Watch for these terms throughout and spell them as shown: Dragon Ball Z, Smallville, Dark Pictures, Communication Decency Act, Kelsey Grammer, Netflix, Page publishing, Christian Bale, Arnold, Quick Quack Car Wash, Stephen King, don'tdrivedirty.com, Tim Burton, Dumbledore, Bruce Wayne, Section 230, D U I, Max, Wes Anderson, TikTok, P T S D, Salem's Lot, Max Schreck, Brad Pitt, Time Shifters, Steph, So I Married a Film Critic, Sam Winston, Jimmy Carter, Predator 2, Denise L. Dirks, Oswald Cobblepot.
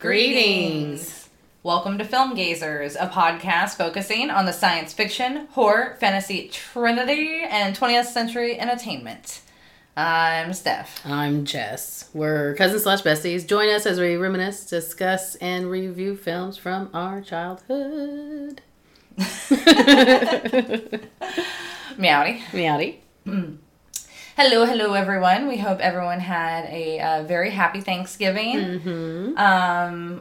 Greetings! Welcome to Film Gazers, a podcast focusing on the science fiction, horror, fantasy, trinity, and 20th century entertainment. I'm Steph. I'm Jess. We're cousins / besties. Join us as we reminisce, discuss, and review films from our childhood. Meowdy. Meowdy. Mm. Hello, everyone. We hope everyone had a very happy Thanksgiving,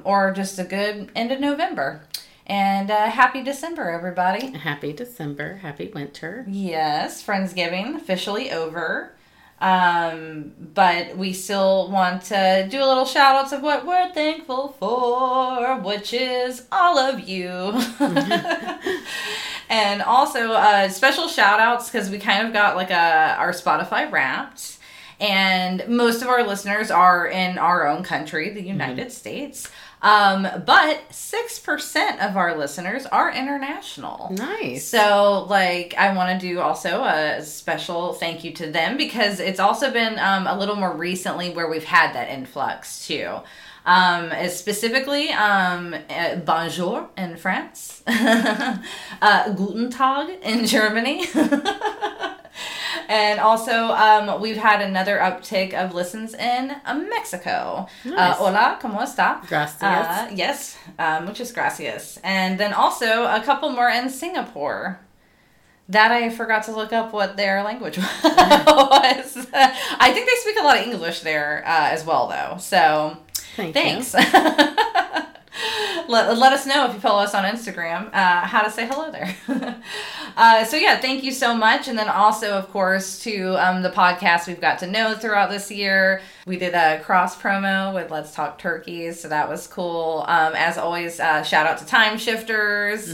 or just a good end of November. And happy December, everybody. Happy December. Happy winter. Yes, Friendsgiving officially over. But we still want to do a little shout outs of what we're thankful for, which is all of you. And also special shout-outs because we kind of got like our Spotify Wrapped. And most of our listeners are in our own country, the United States. But 6% of our listeners are international. Nice. So, like, I want to do also a special thank you to them because it's also been a little more recently where we've had that influx, too. Specifically, bonjour in France, guten Tag in Germany, and also, we've had another uptick of listens in Mexico. Nice. Hola, ¿cómo está? Gracias. Yes, muchas gracias. And then also a couple more in Singapore. That I forgot to look up what their language was. I think they speak a lot of English there as well, though. So... Thanks. let us know if you follow us on Instagram how to say hello there. So yeah, thank you so much. And then also, of course, to the podcast we've got to know throughout this year. We did a cross promo with Let's Talk Turkeys, so that was cool. As always, shout out to Time Shifters.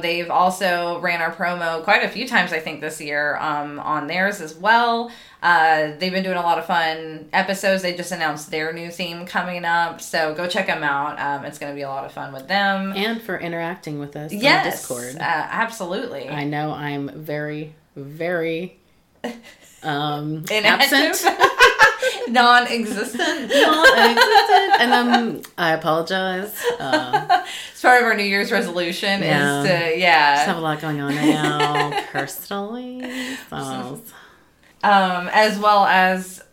They've also ran our promo quite a few times, I think, this year on theirs as well. They've been doing a lot of fun episodes. They just announced their new theme coming up, so go check them out. It's going to be a lot of fun with them. And for interacting with us on Discord. Absolutely. I know I'm very, very absent. Non-existent. And I apologize. It's part of our New Year's resolution is to, just have a lot going on now, personally. So... as well as,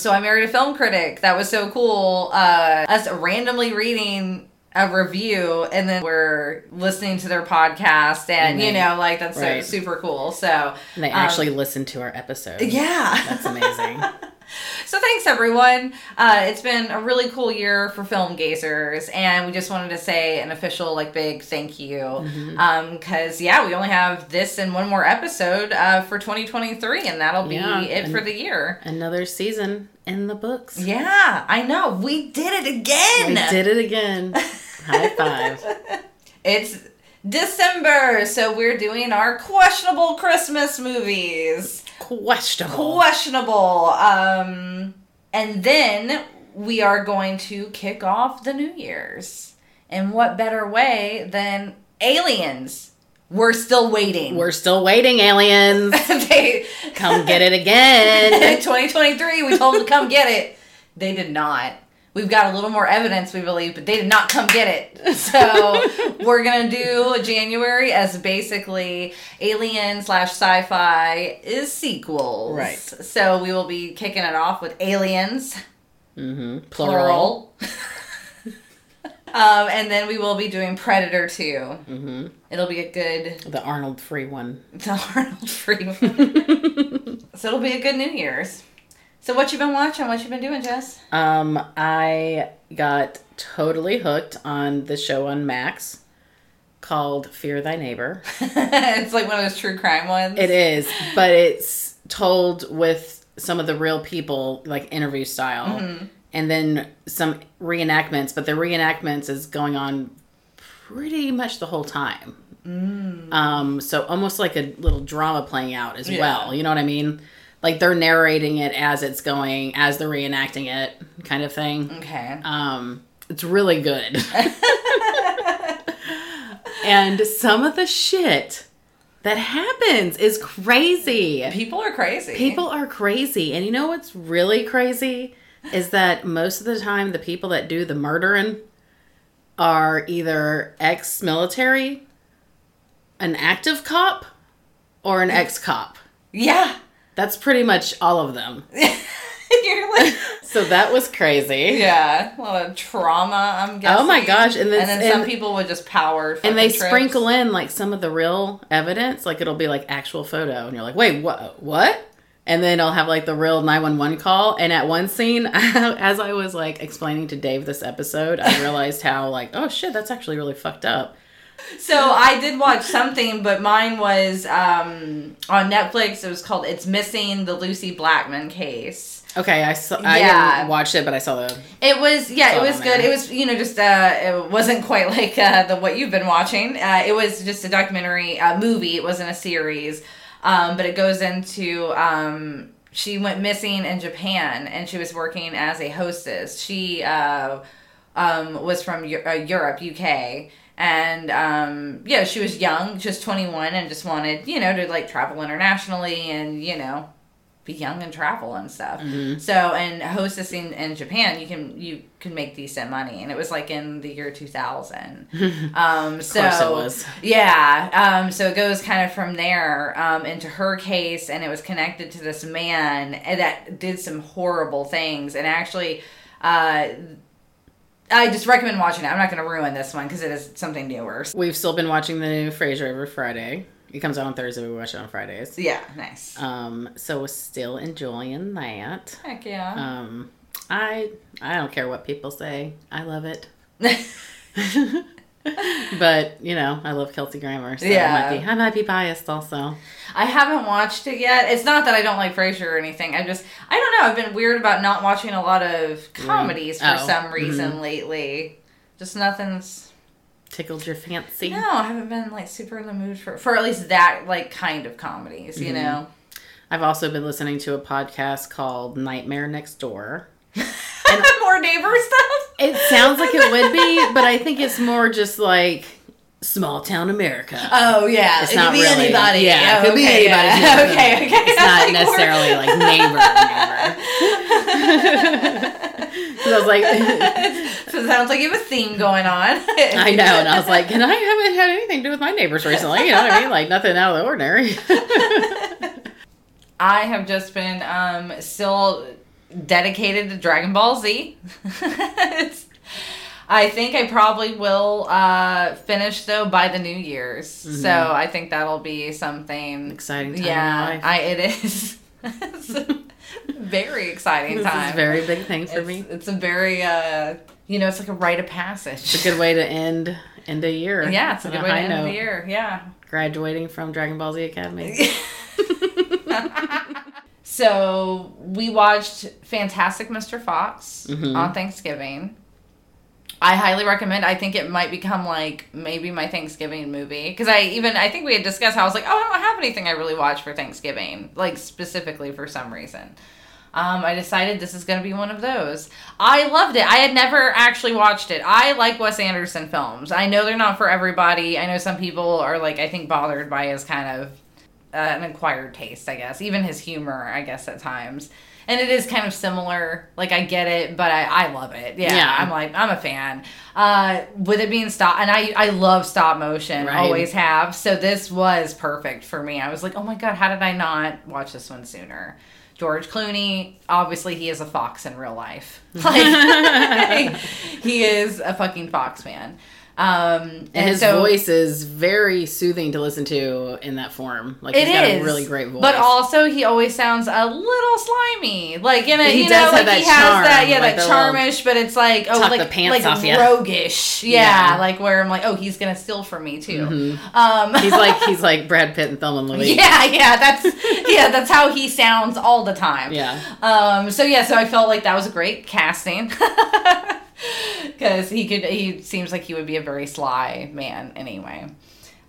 So I Married a Film Critic. That was so cool. Us randomly reading a review and then we're listening to their podcast and that's right. So super cool. So and they actually listened to our episode. Yeah. That's amazing. So thanks, everyone. It's been a really cool year for Film Gazers, and we just wanted to say an official, big thank you. Because, we only have this and one more episode for 2023, and that'll be it for the year. Another season in the books. Yeah, I know. We did it again. High five. It's December, so we're doing our questionable Christmas movies. Questionable. And then we are going to kick off the New Year's. And what better way than Aliens? We're still waiting. Aliens. Come get it again. 2023, we told them to come get it. They did not. We've got a little more evidence, we believe, but they did not come get it. So we're going to do January as basically Alien / sci-fi is sequels. Right. So we will be kicking it off with Aliens. Plural. And then we will be doing Predator 2. It'll be a good... The Arnold free one. So it'll be a good New Year's. So what you been watching? What you been doing, Jess? I got totally hooked on the show on Max called Fear Thy Neighbor. It's like one of those true crime ones. It is, but it's told with some of the real people, like interview style, and then some reenactments. But the reenactments is going on pretty much the whole time. So almost like a little drama playing out as well. You know what I mean? Like, they're narrating it as it's going, as they're reenacting it, kind of thing. Okay. It's really good. And some of the shit that happens is crazy. People are crazy. And you know what's really crazy? is that most of the time the people that do the murdering are either ex-military, an active cop, or an ex-cop. Yeah. That's pretty much all of them. You're like... So that was crazy. Yeah. A lot of trauma, I'm guessing. Oh my gosh. And then some people would just power. And they sprinkle in like some of the real evidence. Like it'll be like actual photo. And you're like, wait, what? And then I'll have like the real 911 call. And at one scene, as I was like explaining to Dave this episode, I realized how like, oh shit, that's actually really fucked up. So I did watch something, but mine was on Netflix. It was called It's Missing the Lucy Blackman Case. Okay, I didn't watch it, but I saw the... It was, yeah, it was good. It was, you know, just, it wasn't quite like the what you've been watching. It was just a documentary movie. It wasn't a series. But it goes into... she went missing in Japan, and she was working as a hostess. She was from Europe, UK, and, yeah, she was young, just 21, and just wanted, you know, to, like, travel internationally and, you know... be young and travel and stuff. Mm-hmm. So, and hostessing in Japan, you can make decent money. And it was like in the year 2000. Of course it was. Yeah. So it goes kind of from there into her case, and it was connected to this man that did some horrible things. And actually, I just recommend watching it. I'm not going to ruin this one because it is something newer. We've still been watching the new Frasier every Friday. It comes out on Thursday. We watch it on Fridays. Yeah, nice. So we're still enjoying that. Heck yeah. I don't care what people say. I love it. But you know, I love Kelsey Grammer. So yeah. I might be biased also. I haven't watched it yet. It's not that I don't like Frasier or anything. I don't know. I've been weird about not watching a lot of comedies for some reason lately. Just nothing's tickled your fancy. No, I haven't been like super in the mood for at least that like kind of comedies, you know. I've also been listening to a podcast called Nightmare Next Door. And more neighbor stuff? It sounds like it would be, but I think it's more just like small town America. Oh yeah. It's not really anybody. Yeah, it could be anybody. Okay. It's not necessarily like neighbor. So I was like, so it sounds like you have a theme going on. I know, and I was like, and I haven't had anything to do with my neighbors recently. You know what I mean? Like nothing out of the ordinary. I have just been still dedicated to Dragon Ball Z. I think I probably will finish though by the New Year's. Mm-hmm. So I think that'll be something exciting. Yeah, it is. Very exciting time. This is a very big thing for me. It's a very, you know, it's like a rite of passage. It's a good way to end a year. Yeah, it's a good way to end the year. Yeah. Graduating from Dragon Ball Z Academy. So we watched Fantastic Mr. Fox on Thanksgiving. I highly recommend. I think it might become like maybe my Thanksgiving movie because I think we had discussed how I was like, oh, I don't have anything I really watch for Thanksgiving, like specifically for some reason. I decided this is going to be one of those. I loved it. I had never actually watched it. I like Wes Anderson films. I know they're not for everybody. I know some people are like, I think, bothered by his kind of an acquired taste, I guess. Even his humor, I guess, at times. And it is kind of similar. Like, I get it, but I love it. Yeah. I'm like, I'm a fan. With it being stop... And I love stop motion. Right. Always have. So this was perfect for me. I was like, oh my God, how did I not watch this one sooner? George Clooney, obviously he is a fox in real life. Like, he is a fucking fox man. And his voice is very soothing to listen to in that form. Like, he's got a really great voice. But also, he always sounds a little slimy. Like, in a, you know, like he has that, yeah, that charmish, but it's like, oh, like roguish. Yeah, like where I'm like, oh, he's going to steal from me too. Mm-hmm. He's like Brad Pitt and Thelma and Louise. That's how he sounds all the time. Yeah. So I felt like that was a great casting. Because he seems like he would be a very sly man anyway.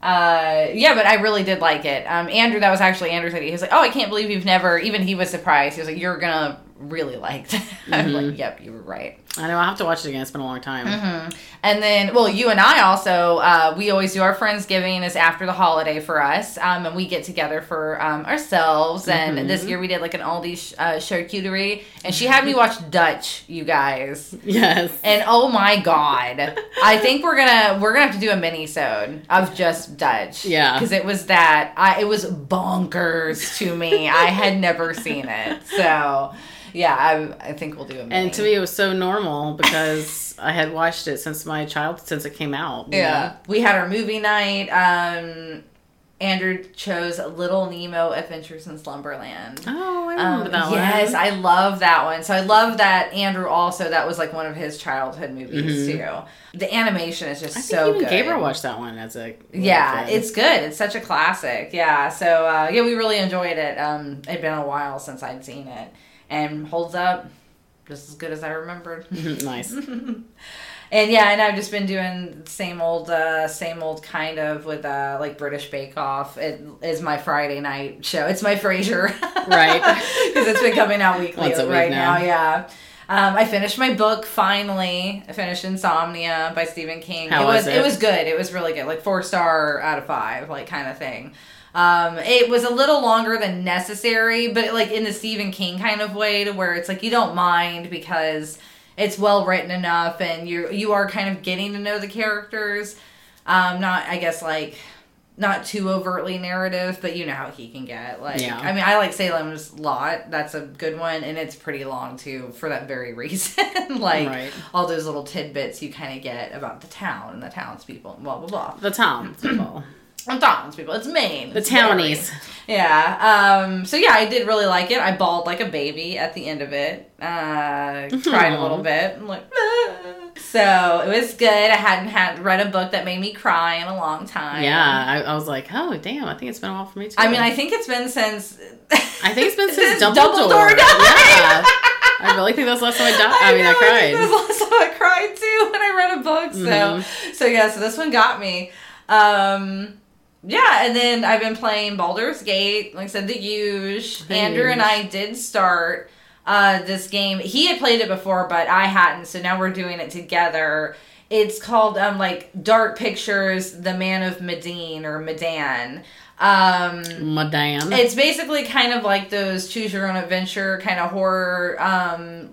But I really did like it. Andrew, that was actually Andrew's idea. He was like, oh, I can't believe you've never, even he was surprised. He was like, you're going to really like that. Mm-hmm. I'm like, yep, you were right. I know. I'll have to watch it again. It's been a long time. Mm-hmm. And then, well, you and I also, we always do our Friendsgiving is after the holiday for us. And we get together for ourselves. And this year we did like an Aldi charcuterie. And she had me watch Dutch, you guys. Yes. And oh my God. I think we're gonna have to do a mini-sode of just Dutch. Yeah. Because it was it was bonkers to me. I had never seen it. So... yeah, I think we'll do it. And to me, it was so normal because I had watched it since it came out. Yeah, know? We had our movie night. Andrew chose Little Nemo: Adventures in Slumberland. Oh, I remember that one. Yes, I love that one. So I love that Andrew also, that was like one of his childhood movies too. The animation is just so good. I think even Gabriel watched that one as a kid. It's good. It's such a classic. Yeah. So we really enjoyed it. It'd been a while since I'd seen it. And holds up just as good as I remembered. Nice. And I've just been doing same old kind of with like British Bake Off. It is my Friday night show. It's my Frasier. Right. Because it's been coming out weekly. Once a week right now. Yeah. I finished my book finally. I finished Insomnia by Stephen King. How was it? It was good. It was really good. Like 4 out of 5, like kind of thing. It was a little longer than necessary, but like in the Stephen King kind of way to where it's like you don't mind because it's well written enough and you are kind of getting to know the characters. Not too overtly narrative, but you know how he can get. I mean, I like Salem's Lot. That's a good one, and it's pretty long too for that very reason. All those little tidbits you kind of get about the town and the townspeople and blah blah blah. The townspeople. I'm townspeople. It's Maine. The townies. Yeah. I did really like it. I bawled like a baby at the end of it. Cried a little bit. I'm like, ah. So it was good. I hadn't read a book that made me cry in a long time. Yeah. I was like, oh, damn. I think it's been a while for me too. I mean, I think it's been since Dumbledore died. Yeah. I really think that was the last time I died. I cried. That was the last time I cried too when I read a book. So this one got me. Yeah, and then I've been playing Baldur's Gate, like I said, The Huge. Andrew and I did start this game. He had played it before, but I hadn't, so now we're doing it together. It's called, Dark Pictures, The Man of Medan, or Medan. Medan. It's basically kind of like those choose-your-own-adventure kind of horror,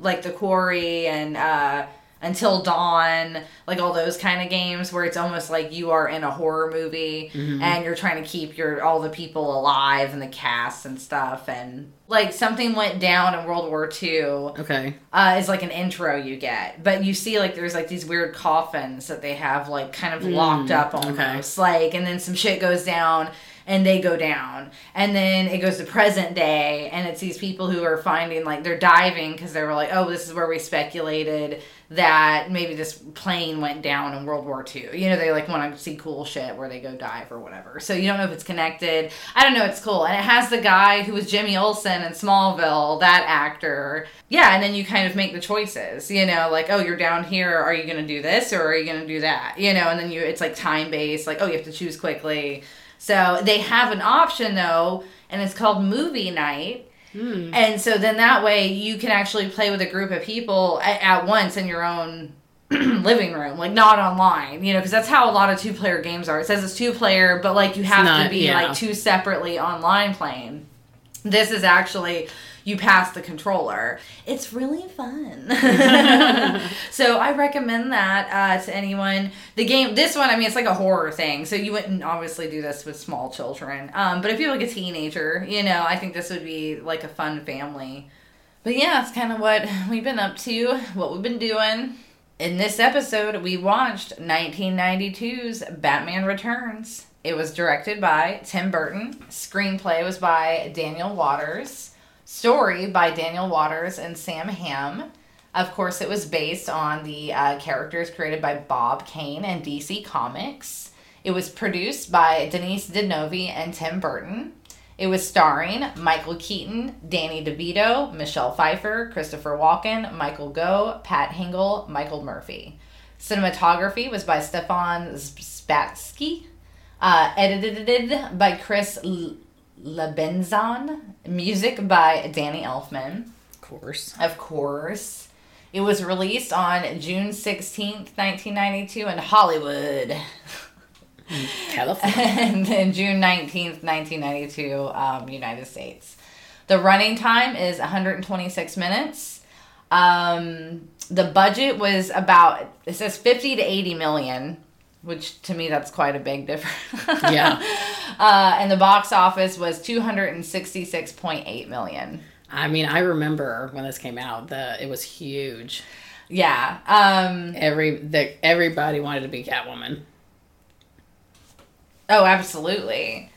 like The Quarry and... Until Dawn, like all those kind of games where it's almost like you are in a horror movie and you're trying to keep all the people alive and the cast and stuff. And like something went down in World War II. Okay. Is like an intro you get. But you see like there's like these weird coffins that they have like kind of locked up almost. Okay. Like, and then some shit goes down. And they go down. And then it goes to present day. And it's these people who are finding, like, they're diving because they were like, oh, this is where we speculated that maybe this plane went down in World War II. You know, they, like, want to see cool shit where they go dive or whatever. So you don't know if it's connected. I don't know. It's cool. And it has the guy who was Jimmy Olsen in Smallville, that actor. Yeah, and then you kind of make the choices. You know, like, oh, you're down here. Are you going to do this or are you going to do that? You know, and then it's, like, time-based. Like, oh, you have to choose quickly. So they have an option, though, and it's called Movie Night. And so then that way you can actually play with a group of people at once in your own living room, like not online, you know, because that's how a lot of two-player games are. It says it's two-player, but like you have to be like two separately online playing. This is actually... you pass the controller. It's really fun. So I recommend that to anyone. The game, this one, I mean, it's like a horror thing. So you wouldn't obviously do this with small children. But if you're like a teenager, you know, I think this would be like a fun family. But yeah, that's kind of what we've been up to, what we've been doing. In this episode, we watched 1992's Batman Returns. It was directed by Tim Burton. Screenplay was by Daniel Waters. Story by Daniel Waters and Sam Hamm. Of course, it was based on the characters created by Bob Kane and DC Comics. It was produced by Denise DeNovi and Tim Burton. It was starring Michael Keaton, Danny DeVito, Michelle Pfeiffer, Christopher Walken, Michael Gough, Pat Hingle, Michael Murphy. Cinematography was by Stefan Spatsky. Edited by Chris Lebenzon. Music by Danny Elfman. Of course. It was released on June 16th, 1992 in Hollywood. California. And then June 19th, 1992, United States. The running time is 126 minutes. The budget was about, it says 50 to 80 million, which to me that's quite a big difference. Yeah. And the box office was 266.8 million. I mean, I remember when this came out, it was huge. Yeah. Everybody wanted to be Catwoman. Oh, absolutely.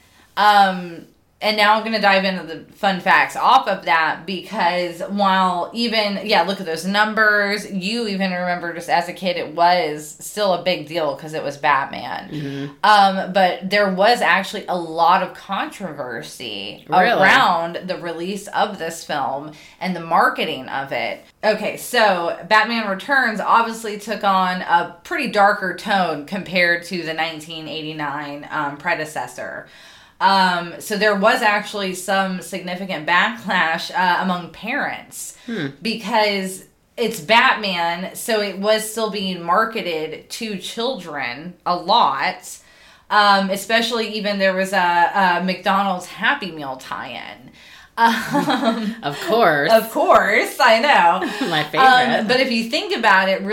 And now I'm going to dive into the fun facts off of that, because while even, look at those numbers. You even remember just as a kid, it was still a big deal because it was Batman. Mm-hmm. But there was actually a lot of controversy around the release of this film and the marketing of it. Okay, so Batman Returns obviously took on a pretty darker tone compared to the 1989 predecessor. So there was actually some significant backlash among parents because it's Batman, so it was still being marketed to children a lot, especially even there was a McDonald's Happy Meal tie-in. Of course, I know. My favorite. But if you think about it,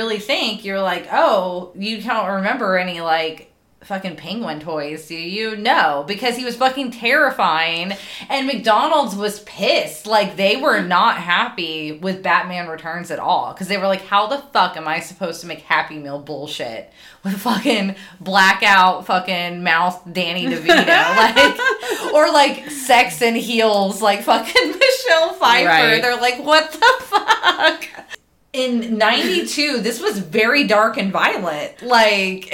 you're like, oh, you don't remember any, like, fucking penguin toys, do you? No, because he was fucking terrifying, and McDonald's was pissed. Like, they were not happy with Batman Returns at all, because they were like, how the fuck am I supposed to make Happy Meal bullshit with fucking blackout fucking mouth Danny DeVito, like, or like sex and heels like fucking Michelle Pfeiffer. Right. They're like, what the fuck? In 92, this was very dark and violent, like,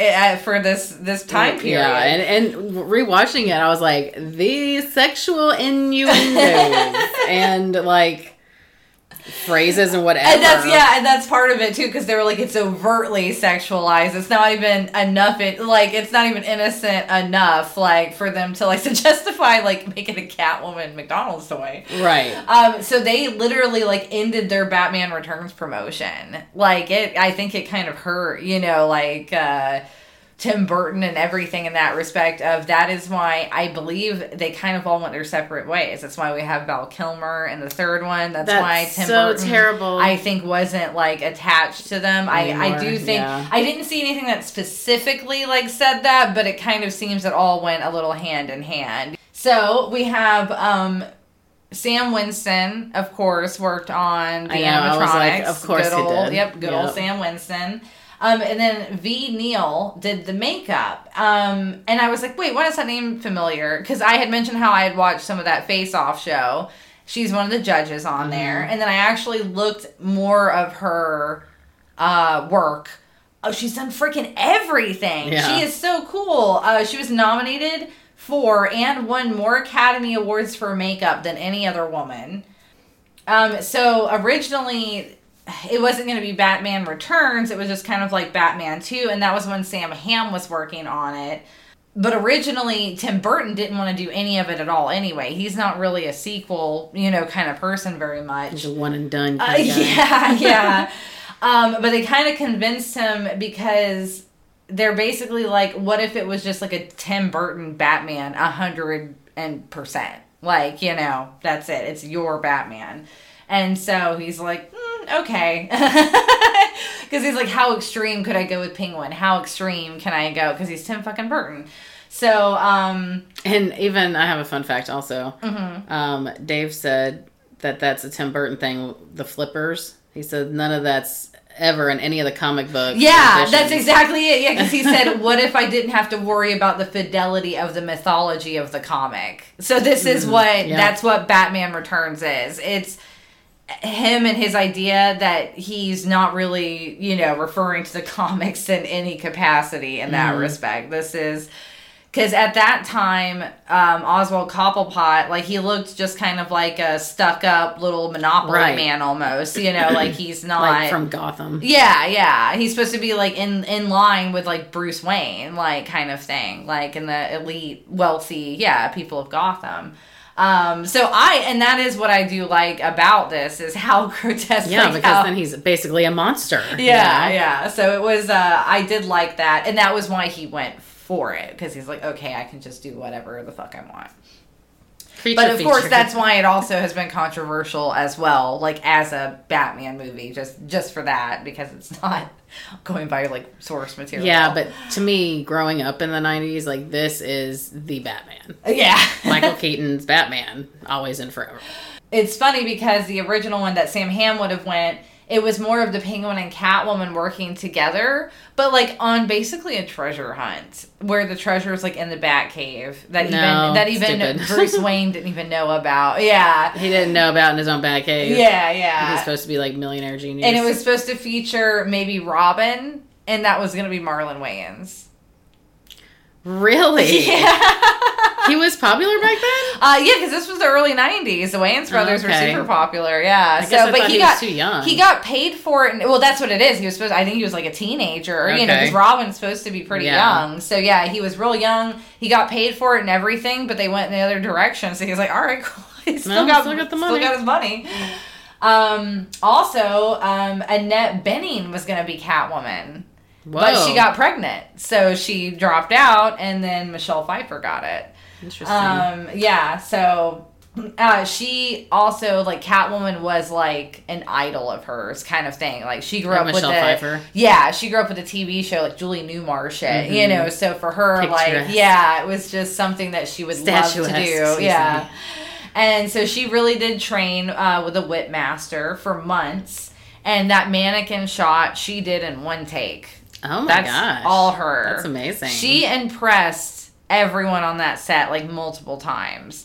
for this time period. Yeah, and rewatching it, I was like, the sexual innuendos and, like, phrases and whatever. And that's part of it, too, because they were like, it's overtly sexualized. It's not even enough, it's not even innocent enough, like, for them to, like, to justify, like, making a Catwoman McDonald's toy. Right. So they literally, like, ended their Batman Returns promotion. Like, I think it kind of hurt, you know, like, Tim Burton and everything in that respect of that is why I believe they kind of all went their separate ways. That's why we have Val Kilmer in the third one. That's why Tim so Burton, terrible. I think, wasn't like attached to them. I do think, yeah. I didn't see anything that specifically like said that, but it kind of seems it all went a little hand in hand. So we have, Sam Winston, of course, worked on the animatronics. I was like, of course he did. Yep, good old Sam Winston. And then V. Neal did the makeup. And I was like, wait, why is that name familiar? Because I had mentioned how I had watched some of that Face Off show. She's one of the judges on there. And then I actually looked more of her work. Oh, she's done freaking everything. Yeah. She is so cool. She was nominated for and won more Academy Awards for makeup than any other woman. So originally, it wasn't going to be Batman Returns. It was just kind of like Batman 2, and that was when Sam Hamm was working on it. But originally, Tim Burton didn't want to do any of it at all anyway. He's not really a sequel, you know, kind of person very much. He's a one and done kind of guy. Yeah. But they kind of convinced him because they're basically like, what if it was just like a Tim Burton Batman 100%? Like, you know, that's it. It's your Batman. And so he's like, okay. Because he's like, how extreme could I go with Penguin? How extreme can I go? Because he's Tim fucking Burton. So, And even, I have a fun fact also. Mm-hmm. Dave said that's a Tim Burton thing, the flippers. He said none of that's ever in any of the comic books. Yeah, that's exactly it. Yeah, because he said, what if I didn't have to worry about the fidelity of the mythology of the comic? So this is that's what Batman Returns is. It's him and his idea that he's not really, you know, referring to the comics in any capacity in that respect. This is, because at that time, Oswald Cobblepot, like, he looked just kind of like a stuck-up little Monopoly man almost, you know, like he's not. Like from Gotham. Yeah. He's supposed to be, like, in line with, like, Bruce Wayne, like, kind of thing. Like, in the elite, wealthy, people of Gotham. So that is what I do like about this, is how grotesque. Yeah, because then he's basically a monster. Yeah, you know? Yeah. So it was, I did like that. And that was why he went for it, because he's like, okay, I can just do whatever the fuck I want. But of course, that's why it also has been controversial as well, like as a Batman movie, just for that, because it's not going by like source material. Yeah, but to me, growing up in the 90s, like this is the Batman. Yeah. Michael Keaton's Batman, always and forever. It's funny because the original one that Sam Hamm would have went, it was more of the Penguin and Catwoman working together, but like on basically a treasure hunt where the treasure is like in the Batcave that even Bruce Wayne didn't even know about. Yeah. He didn't know about in his own Batcave. Yeah, yeah. He was supposed to be like millionaire genius. And it was supposed to feature maybe Robin, and that was going to be Marlon Wayans. Really? Yeah. He was popular back then? Yeah, because this was the early 90s. The Wayans brothers were super popular, yeah. I guess he was too young. He got paid for it, and, well, that's what it is. He was supposed, I think he was like a teenager, you know, because Robin's supposed to be pretty young. So, yeah, he was real young. He got paid for it and everything, but they went in the other direction. So he was like, all right, cool. He still got his money. Also, Annette Bening was going to be Catwoman. Whoa. But she got pregnant, so she dropped out, and then Michelle Pfeiffer got it. Interesting. So she also, like, Catwoman was, like, an idol of hers kind of thing. Like, she grew up with Michelle Pfeiffer? Yeah, she grew up with a TV show, like, Julie Newmar shit, you know, so for her, it was just something that she would love to do. Yeah. And so she really did train with a whip master for months, and that mannequin shot she did in one take. Oh, my gosh. That's all her. That's amazing. She impressed everyone on that set, like, multiple times.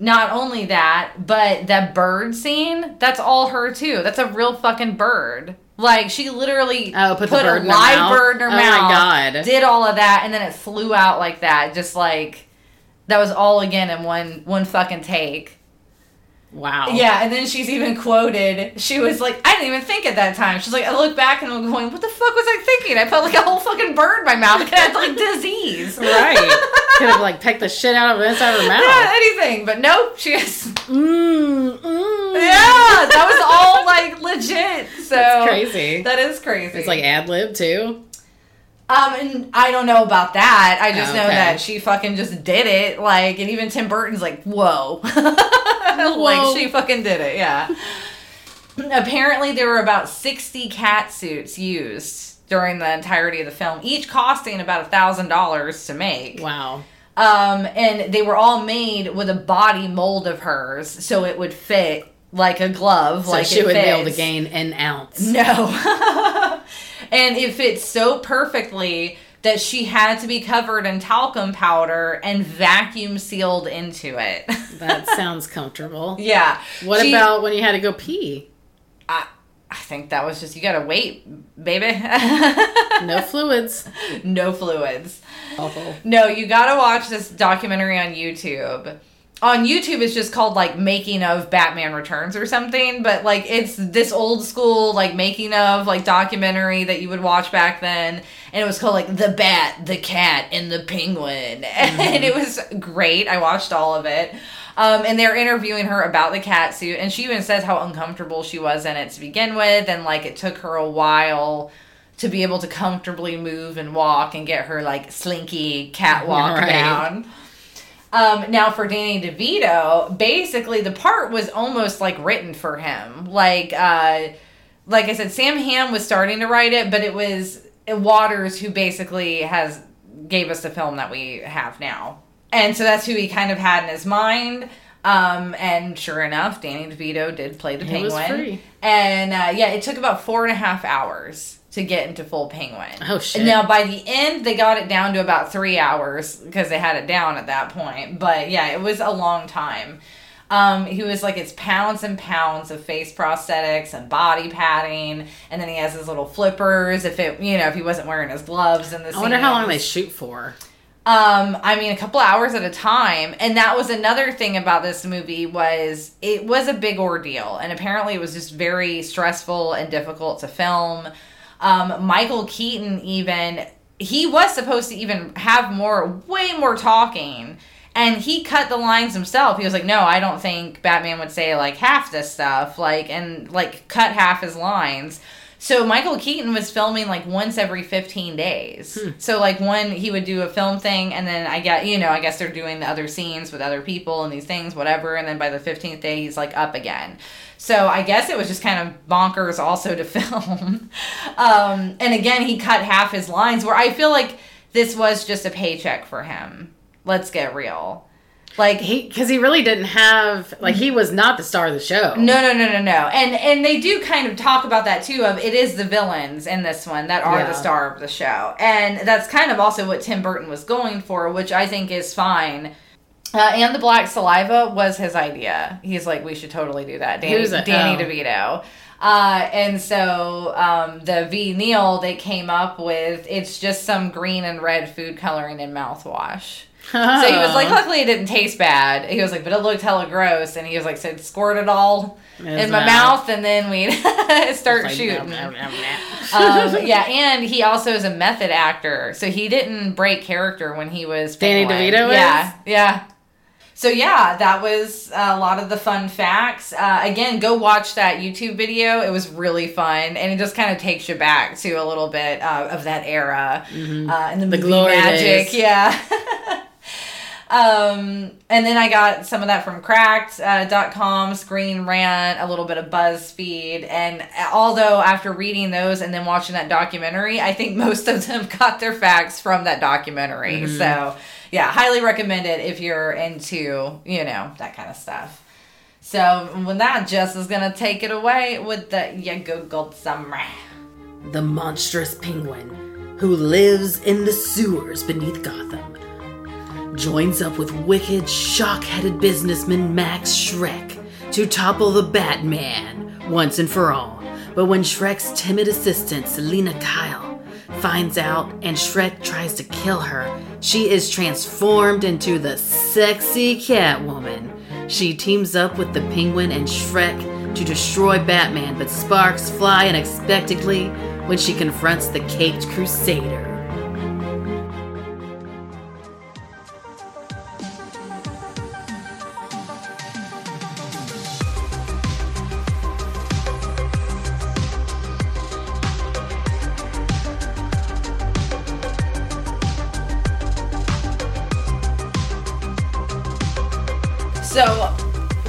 Not only that, but that bird scene, that's all her, too. That's a real fucking bird. Like, she literally put a live bird in her mouth. Oh, my God. Did all of that, and then it flew out like that. Just, like, that was all, again, in one fucking take. Wow. Yeah, and then she's even quoted, she was like, I didn't even think at that time. She's like, I look back and I'm going, what the fuck was I thinking? I put like a whole fucking bird in my mouth. I could have like disease. Right. Could have like pecked the shit out of the inside of her mouth. Yeah, anything. But nope, she is. Yeah, that was all like legit. So that's crazy. That is crazy. It's like ad-lib too. And I don't know about that. I just know that she fucking just did it. Like, and even Tim Burton's like, whoa. Like, she fucking did it, yeah. Apparently, there were about 60 catsuits used during the entirety of the film, each costing about $1,000 to make. Wow. And they were all made with a body mold of hers, so it would fit like a glove. So like she would be able to gain an ounce. No. And it fits so perfectly that she had to be covered in talcum powder and vacuum sealed into it. That sounds comfortable. Yeah. What about when you had to go pee? I think that was just, you gotta wait, baby. No fluids. Awful. No, you gotta watch this documentary on YouTube. On YouTube, it's just called, like, Making of Batman Returns or something. But, like, it's this old school, like, making of, like, documentary that you would watch back then. And it was called, like, The Bat, The Cat, and The Penguin. Mm-hmm. And it was great. I watched all of it. And they're interviewing her about the catsuit. And she even says how uncomfortable she was in it to begin with. And, like, it took her a while to be able to comfortably move and walk and get her, like, slinky catwalk down. Now for Danny DeVito, basically the part was almost like written for him. Like I said, Sam Hamm was starting to write it, but it was Waters who basically gave us the film that we have now. And so that's who he kind of had in his mind. And sure enough, Danny DeVito did play the Penguin. It was free. And, it took about 4.5 hours to get into full Penguin. Oh, shit. Now, by the end, they got it down to about 3 hours because they had it down at that point. But, yeah, it was a long time. He was like, it's pounds and pounds of face prosthetics and body padding. And then he has his little flippers if he wasn't wearing his gloves. And I wonder how long they shoot for. A couple hours at a time. And that was another thing about this movie was it was a big ordeal. And apparently it was just very stressful and difficult to film. Michael Keaton, he was supposed to even have way more talking. And he cut the lines himself. He was like, no, I don't think Batman would say, like, half this stuff. Like, and, like, cut half his lines. So Michael Keaton was filming, like, once every 15 days. So, like, one, he would do a film thing, and then I guess they're doing the other scenes with other people and these things, whatever. And then by the 15th day, he's, like, up again. So I guess it was just kind of bonkers also to film. And, again, he cut half his lines, where I feel like this was just a paycheck for him. Let's get real. Like, because he really didn't have, like, he was not the star of the show. No. And they do kind of talk about that, too, of it is the villains in this one that are the star of the show. And that's kind of also what Tim Burton was going for, which I think is fine. And the black saliva was his idea. He's like, we should totally do that. Danny DeVito. And so the V. Neil, they came up with, it's just some green and red food coloring in mouthwash. So he was like, luckily it didn't taste bad. He was like, but it looked hella gross. And he was like, so squirt it all in my mouth, and then we'd start like, shooting. Nah. Yeah, and he also is a method actor. So he didn't break character when he was Danny DeVito is? Yeah. So, yeah, that was a lot of the fun facts. Again, go watch that YouTube video. It was really fun. And it just kind of takes you back to a little bit of that era. Mm-hmm. And the glory magic. Days. Yeah. And then I got some of that from Cracked.com, Screen Rant, a little bit of BuzzFeed. And although after reading those and then watching that documentary, I think most of them got their facts from that documentary. Mm-hmm. So, yeah, highly recommend it if you're into, that kind of stuff. So, with that, Jess is going to take it away with the You Googled Summary. The monstrous penguin who lives in the sewers beneath Gotham joins up with wicked, shock-headed businessman Max Schreck to topple the Batman once and for all. But when Schreck's timid assistant, Selina Kyle, finds out and Schreck tries to kill her, she is transformed into the sexy Catwoman. She teams up with the Penguin and Schreck to destroy Batman, but sparks fly unexpectedly when she confronts the caped Crusader.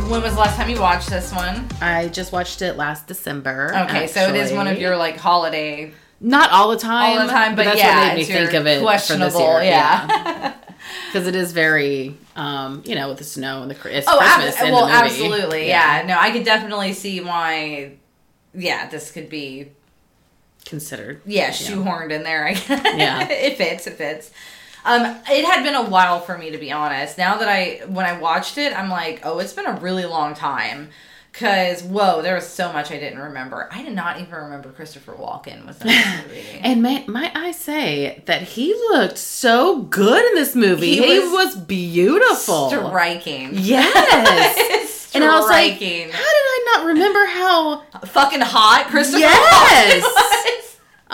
When was the last time you watched this one? I just watched it last December. Okay, actually. So it is one of your like holiday. Not all the time. All the time, but that's what made me think of it questionable, for this year. Yeah. Because it is very, with the snow and the Christmas. Well, the movie. Absolutely. Yeah. No, I could definitely see why. Yeah, this could be considered. Yeah, shoehorned in there. I guess. Yeah, it fits. It had been a while for me, to be honest. Now that when I watched it, I'm like, oh, it's been a really long time. Because, whoa, there was so much I didn't remember. I did not even remember Christopher Walken was in this movie. And might I say that he looked so good in this movie. He was beautiful. Striking. Yes. Striking. And I was like, how did I not remember how fucking hot Christopher Walken was?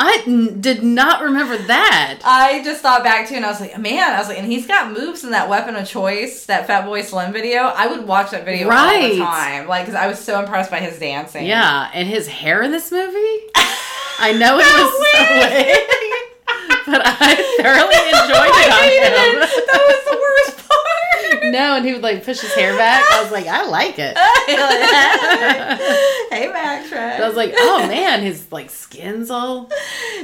I did not remember that. I just thought back to it, and I was like, man, and he's got moves in that Weapon of Choice, that Fatboy Slim video. I would watch that video all the time, like, because I was so impressed by his dancing. Yeah, and his hair in this movie? I know it was so wig, but I thoroughly enjoyed it on him. That was the worst part. No, and he would, like, push his hair back. I was like, I like it. Hey, Max Schreck. I was like, oh, man, his, like, skin's all...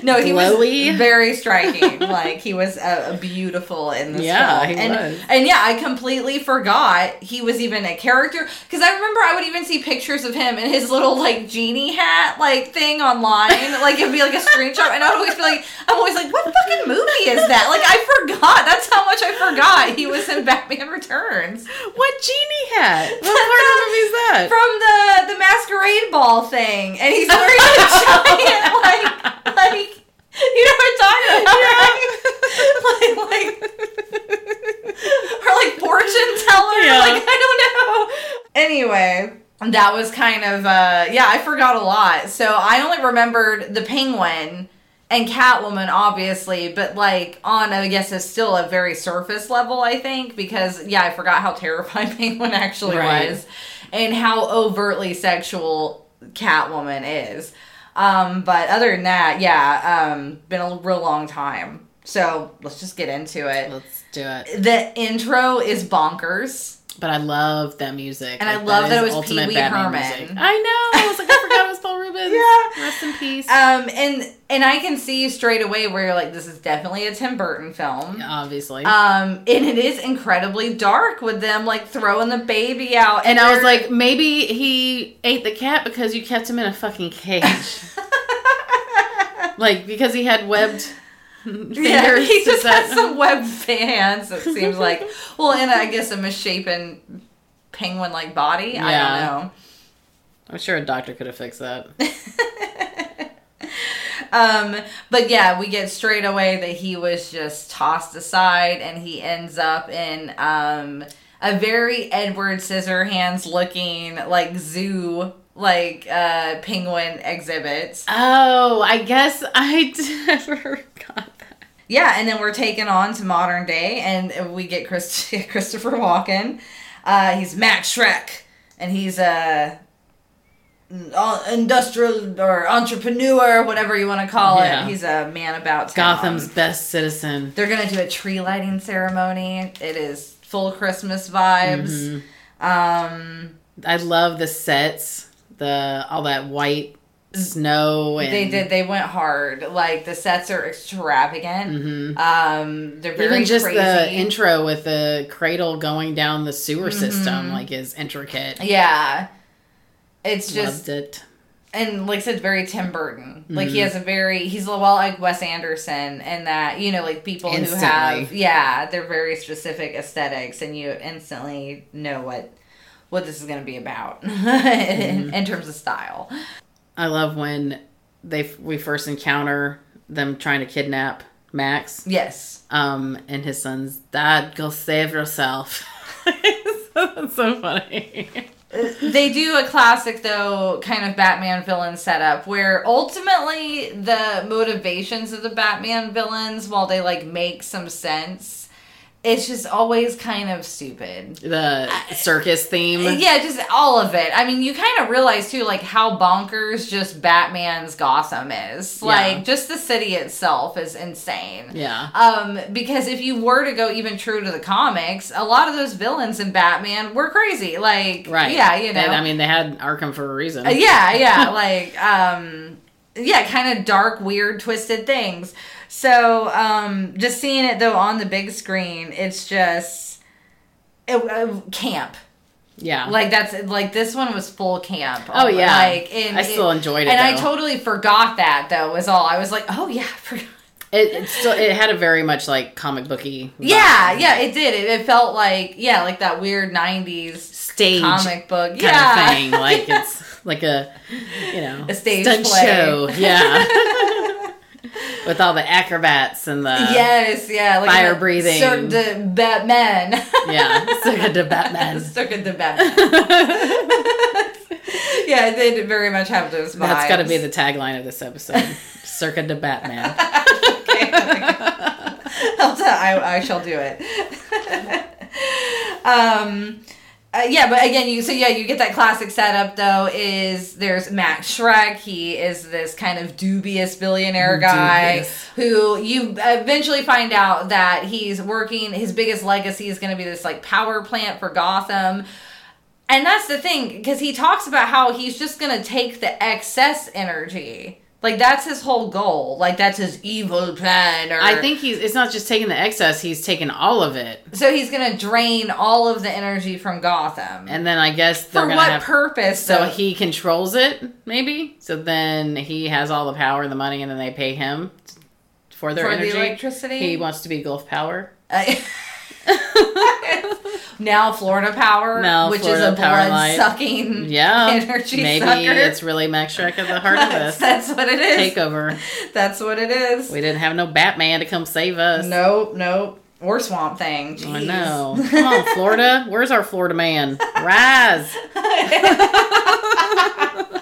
No, he was very striking. Like, he was beautiful in this film. He was. And yeah, I completely forgot he was even a character. Because I remember I would even see pictures of him in his little, like, genie hat, like, thing online. Like, it'd be like a screenshot. And I'd always be like, I'm always like, what fucking movie is that? Like, I forgot. That's how much I forgot he was in Batman Returns. What genie hat? What part of the movie is that? From the masquerade ball thing. And he's wearing a giant, like, you know what I'm talking about, right? Or like fortune teller, like, I don't know. Anyway, that was kind of, I forgot a lot. So I only remembered the penguin And Catwoman, obviously, but, like, on, I guess, is still a very surface level, I think, because, yeah, I forgot how terrifying Penguin actually was and how overtly sexual Catwoman is. But other than that, yeah, been a real long time. So let's just get into it. Let's do it. The intro is bonkers. But I love that music. And like, I love that it was Pee Wee Herman. Music. I know. I was like, I forgot it was Paul Rubens. Yeah. Rest in peace. And I can see straight away where you're like, this is definitely a Tim Burton film. Yeah, obviously. And it is incredibly dark with them, like, throwing the baby out. And I was like, maybe he ate the cat because you kept him in a fucking cage. Like, because he had webbed... Yeah, he just has some webbed hands, it seems like. Well, and I guess a misshapen penguin-like body. Yeah. I don't know. I'm sure a doctor could have fixed that. But yeah, we get straight away that he was just tossed aside, and he ends up in a very Edward Scissorhands-looking, like, zoo... like, penguin exhibits. Oh, I guess I never got that. Yeah, and then we're taken on to modern day, and we get Christopher Walken. He's Max Schreck, and he's an industrial or entrepreneur, whatever you want to call it. He's a man about town. Gotham's best citizen. They're going to do a tree lighting ceremony. It is full Christmas vibes. Mm-hmm. I love the sets. All that white snow and they went hard. Like the sets are extravagant. Mm-hmm. They're very even just crazy. The intro with the cradle going down the sewer system like is intricate. Yeah, it's just loved it. And like I said, very Tim Burton. Like he has he's a lot like Wes Anderson, and that you know like people instantly. Who have they're very specific aesthetics, and you instantly know what this is going to be about in terms of style. I love when we first encounter them trying to kidnap Max. Yes. And his son's dad, go save yourself. That's so funny. They do a classic, though, kind of Batman villain setup where ultimately the motivations of the Batman villains, while they like make some sense, it's just always kind of stupid. The circus theme. Yeah, just all of it. I mean, you kind of realize, too, like, how bonkers just Batman's Gotham is. Yeah. Like, just the city itself is insane. Yeah. Because if you were to go even true to the comics, a lot of those villains in Batman were crazy. Like, yeah, you know. And, I mean, they had Arkham for a reason. Yeah. Like, kind of dark, weird, twisted things. So, just seeing it, though, on the big screen, it's just camp. Yeah. Like, this one was full camp. Oh, yeah. Like, I still enjoyed it, and though. I totally forgot that, though, was all. I was like, oh, yeah, I forgot. It had a very much, like, comic booky vibe. Yeah, it did. It felt like, like that weird 90s stage comic book kind of thing. Like, it's like a, you know. A stage stunt play. Show. Yeah. With all the acrobats and the like fire breathing. Cirque de Batman. Cirque de Batman. Cirque de Batman. Yeah, they very much have those vibes. That's got to be the tagline of this episode. Cirque de Batman. Okay, I shall do it. But again, you get that classic setup, though, is there's Max Schreck. He is this kind of dubious billionaire guy who you eventually find out that he's working. His biggest legacy is going to be this, like, power plant for Gotham. And that's the thing, because he talks about how he's just going to take the excess energy. Like, that's his whole goal. Like, that's his evil plan. I think it's not just taking the excess, he's taking all of it. So he's going to drain all of the energy from Gotham. And then I guess they're going to for what purpose? So he controls it, maybe? So then he has all the power and the money, and then they pay him for their energy? For the electricity? He wants to be Gulf Power. Now Florida Power, which Florida is a blood-sucking energy maybe sucker. Maybe it's really Max Schreck at the heart of this. That's what it is. Takeover. That's what it is. We didn't have no Batman to come save us. Nope. Or Swamp Thing. Jeez. I know. Come on, Florida. Where's our Florida man? Rise.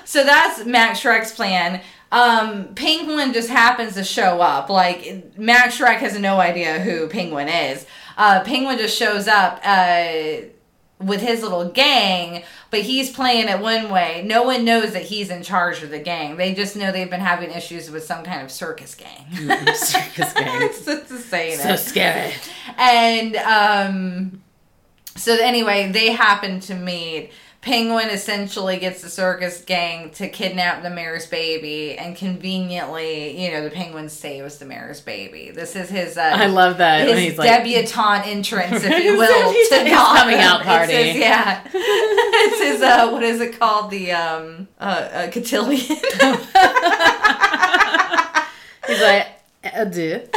So that's Max Schreck's plan. Penguin just happens to show up. Like, Max Schreck has no idea who Penguin is. Penguin just shows up with his little gang, but he's playing it one way. No one knows that he's in charge of the gang. They just know they've been having issues with some kind of circus gang. Circus gang. It's a saying. So scary. And so anyway, they happen to meet. Penguin essentially gets the circus gang to kidnap the mayor's baby, and conveniently, you know, the Penguin saves the mayor's baby. This is his I love that his he's debutante like, entrance, if you will, to his coming out party. It's his, yeah, it's his what is it called? The cotillion. He's like adieu.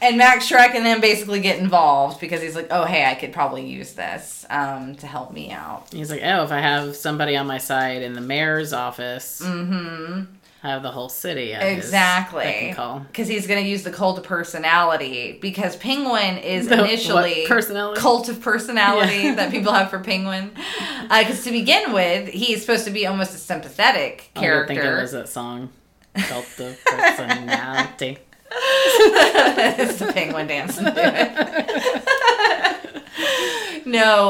And Max Schreck and them basically get involved because he's like, oh, hey, I could probably use this to help me out. He's like, oh, if I have somebody on my side in the mayor's office, mm-hmm. I have the whole city. Exactly. Because he's going to use the cult of personality, because Penguin is initially personality? Cult of personality that people have for Penguin. Because to begin with, he's supposed to be almost a sympathetic character. I think it was that song, Cult of Personality. It's the Penguin dancing to it. No,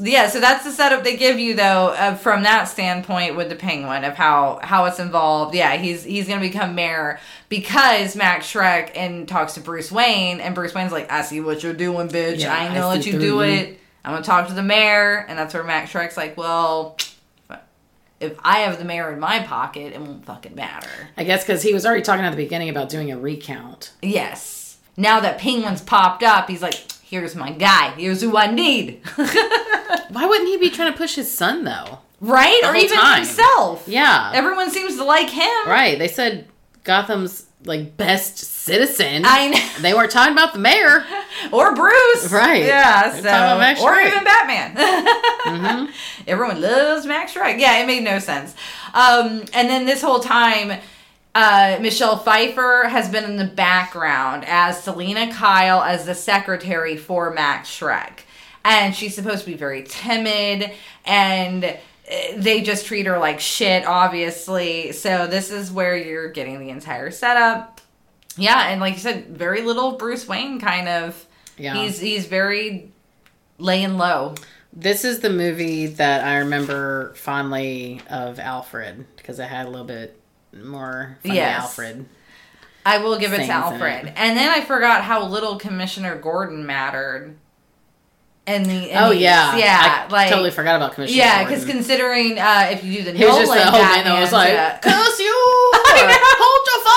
yeah, so that's the setup they give you, though, from that standpoint with the Penguin, of how it's involved. Yeah, he's going to become mayor because Max Schreck and talks to Bruce Wayne, and Bruce Wayne's like, I see what you're doing, bitch. Yeah, I ain't going to let you do it. I'm going to talk to the mayor. And that's where Max Schreck's like, well, if I have the mayor in my pocket, it won't fucking matter. I guess because he was already talking at the beginning about doing a recount. Yes. Now that Penguin's popped up, he's like, here's my guy. Here's who I need. Why wouldn't he be trying to push his son, though? Right? Or even himself. Yeah. Everyone seems to like him. Right. They said Gotham's, like, best citizen. I know. They weren't talking about the mayor. Or Bruce. Right. Yeah. So, or even Batman. Mm-hmm. Everyone loves Max Schreck. Yeah, it made no sense. And then this whole time, Michelle Pfeiffer has been in the background as Selina Kyle, as the secretary for Max Schreck. And she's supposed to be very timid, and they just treat her like shit, obviously. So this is where you're getting the entire setup. Yeah, and like you said, very little Bruce Wayne, kind of. Yeah. He's very laying low. This is the movie that I remember fondly of Alfred, because I had a little bit more fun with Alfred. I will give it to Alfred. And then I forgot how little Commissioner Gordon mattered. I totally forgot about Commissioner. Yeah, because considering if you do the Nolan Batman, I was like, curse you! Hold your fire!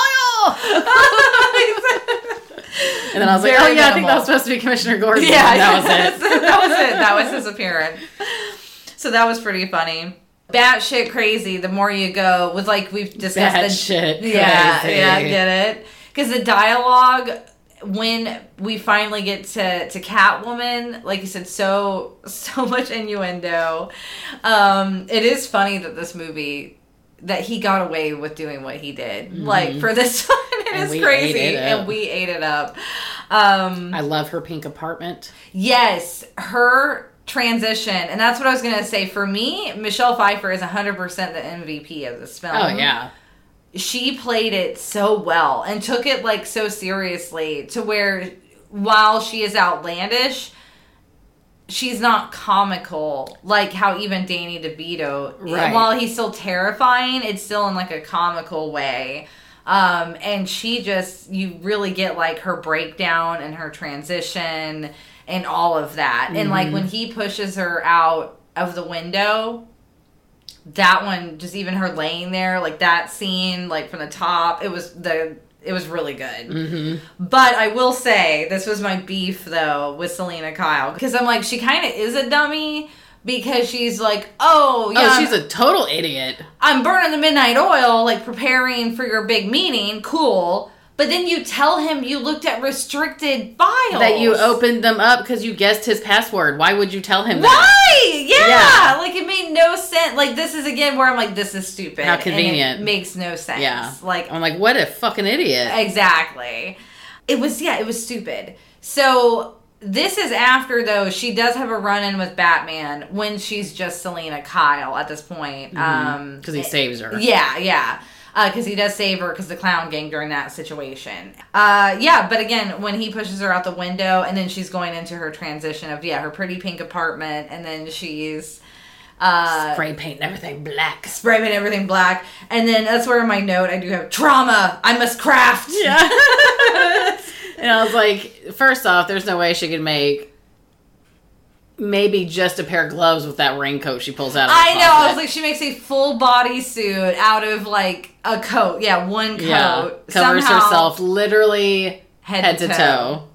And then I was like, oh yeah, I think that was supposed to be Commissioner Gordon. Yeah, that was it. That was his appearance. So that was pretty funny. Batshit crazy. The more you go with, like we've discussed, batshit crazy. Yeah, get it? Because the dialogue. When we finally get to Catwoman, like you said, so much innuendo. It is funny that this movie, that he got away with doing what he did. Mm-hmm. Like, for this one, it is crazy. And we ate it up. I love her pink apartment. Yes, her transition. And that's what I was going to say. For me, Michelle Pfeiffer is 100% the MVP of this film. Oh, yeah. She played it so well and took it, like, so seriously, to where while she is outlandish, she's not comical, like how even Danny DeVito, right. While he's still terrifying, it's still in, like, a comical way. And she just, you really get, like, her breakdown and her transition and all of that. Mm-hmm. And, like, when he pushes her out of the window... That one, just even her laying there, like that scene, like from the top, it was really good. Mm-hmm. But I will say, this was my beef, though, with Selina Kyle. Because I'm like, she kind of is a dummy, because she's like, she's a total idiot. I'm burning the midnight oil, like preparing for your big meeting. Cool. But then you tell him you looked at restricted files. That you opened them up because you guessed his password. Why would you tell him that? Yeah. Like, it made no sense. Like, this is, again, where I'm like, this is stupid. How convenient. And it makes no sense. Yeah. Like, I'm like, what a fucking idiot. Exactly. It was stupid. So This is after, though, she does have a run-in with Batman when she's just Selina Kyle at this point. Because he saves her. Yeah, yeah. Because he does save her because the clown gang during that situation. Yeah, but again, when he pushes her out the window and then she's going into her transition of, her pretty pink apartment, and then she's... spray paint everything black. Spray paint everything black. And then that's where in my note I do have trauma. I must craft. Yeah. And I was like, first off, there's no way she could make maybe just a pair of gloves with that raincoat she pulls out of her pocket. I know. I was like, she makes a full body suit out of, like, a coat. Yeah, one coat. Yeah. Covers herself literally head to toe.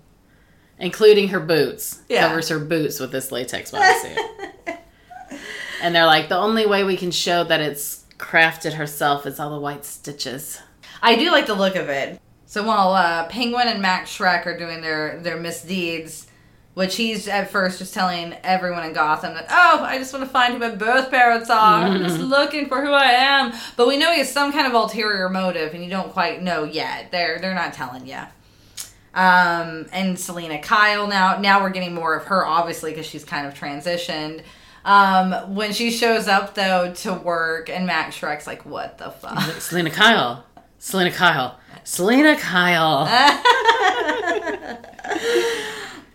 Including her boots. Yeah. Covers her boots with this latex bodysuit. And they're like, the only way we can show that it's crafted herself is all the white stitches. I do like the look of it. So while Penguin and Max Schreck are doing their misdeeds, which he's at first just telling everyone in Gotham that, oh, I just want to find who my birth parents are. I'm just looking for who I am. But we know he has some kind of ulterior motive, and you don't quite know yet. They're not telling you. And Selina Kyle now we're getting more of her, obviously, because she's kind of transitioned. When she shows up, though, to work, and Max Schreck's like, what the fuck? Selina Kyle.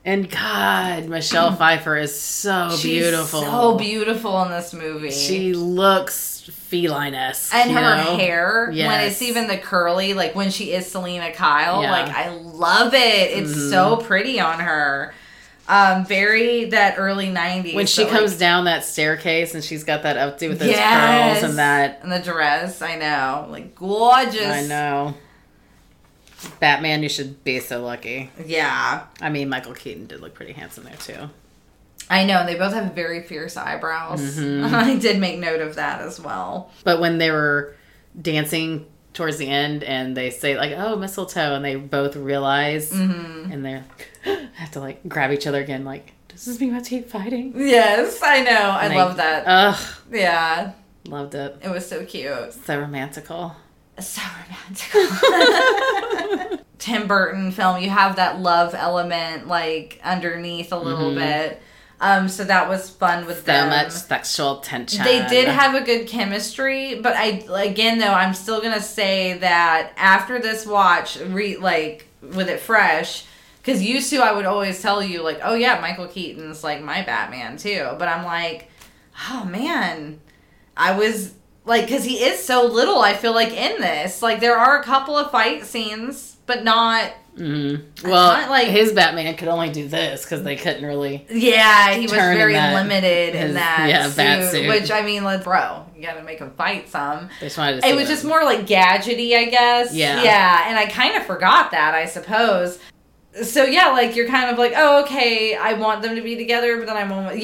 And God, Michelle Pfeiffer is so beautiful. She's so beautiful in this movie. She looks feline-esque. And her hair, when it's even the curly, like when she is Selina Kyle, like I love it. It's so pretty on her. Very that early 90s. When she comes down that staircase and she's got that updo with those curls and that. And the dress, I know. Like, gorgeous. I know. Batman, you should be so lucky. Yeah. I mean, Michael Keaton did look pretty handsome there, too. I know. They both have very fierce eyebrows. Mm-hmm. I did make note of that as well. But when they were dancing towards the end and they say, like, oh, mistletoe, and they both realize and they're... have to, like, grab each other again, like, does this mean about tape fighting? Yes, I know. And I love that. Ugh. Yeah. Loved it. It was so cute. So romantical. So romantical. Tim Burton film, you have that love element, like, underneath a little bit. So that was fun with them. So much sexual tension. They did have a good chemistry, but I'm still going to say that after this watch, with it fresh... Because used to, I would always tell you, like, oh, yeah, Michael Keaton's, like, my Batman, too. But I'm like, oh, man. I was, like, because he is so little, I feel like, in this. Like, there are a couple of fight scenes, but not... Mm-hmm. Well, not, like, his Batman could only do this, because they couldn't really... Yeah, he was very limited in that suit. Which, I mean, like, bro, you gotta make him fight some. They just wanted to it was just more, like, gadgety, I guess. Yeah. Yeah, and I kind of forgot that, I suppose. So, yeah, like, you're kind of like, oh, okay, I want them to be together, but then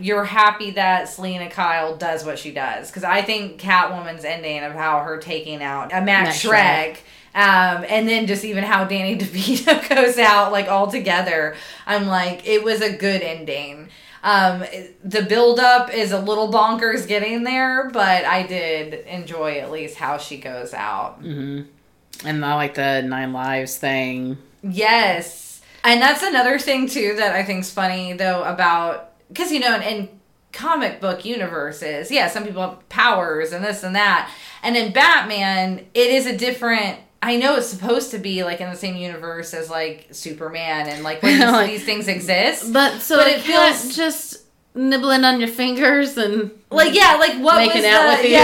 you're happy that Selina Kyle does what she does. Because I think Catwoman's ending of how her taking out Max Schreck, and then just even how Danny DeVito goes out, like, all together, I'm like, it was a good ending. The build-up is a little bonkers getting there, but I did enjoy at least how she goes out. Mm-hmm. And I like the 9 Lives thing. Yes. And that's another thing, too, that I think's funny, though, about... Because, you know, in comic book universes, some people have powers and this and that. And in Batman, it is a different... I know it's supposed to be, like, in the same universe as, like, Superman and, like, when these things exist. But it feels just... nibbling on your fingers and what making was out with you,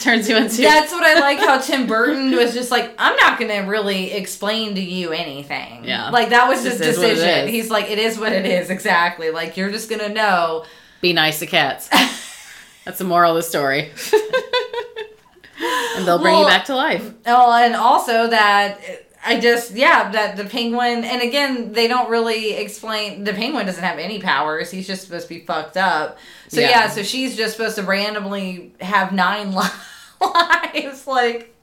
turns you into. That's what I like how Tim Burton was just like, I'm not gonna really explain to you anything. Yeah, like that was his decision. He's like, it is what it is, exactly. Like you're just gonna know. Be nice to cats. That's the moral of the story. And they'll bring you back to life. Oh, and also that. That the Penguin, and again, they don't really explain, the Penguin doesn't have any powers, he's just supposed to be fucked up. So so she's just supposed to randomly have 9 lives, like.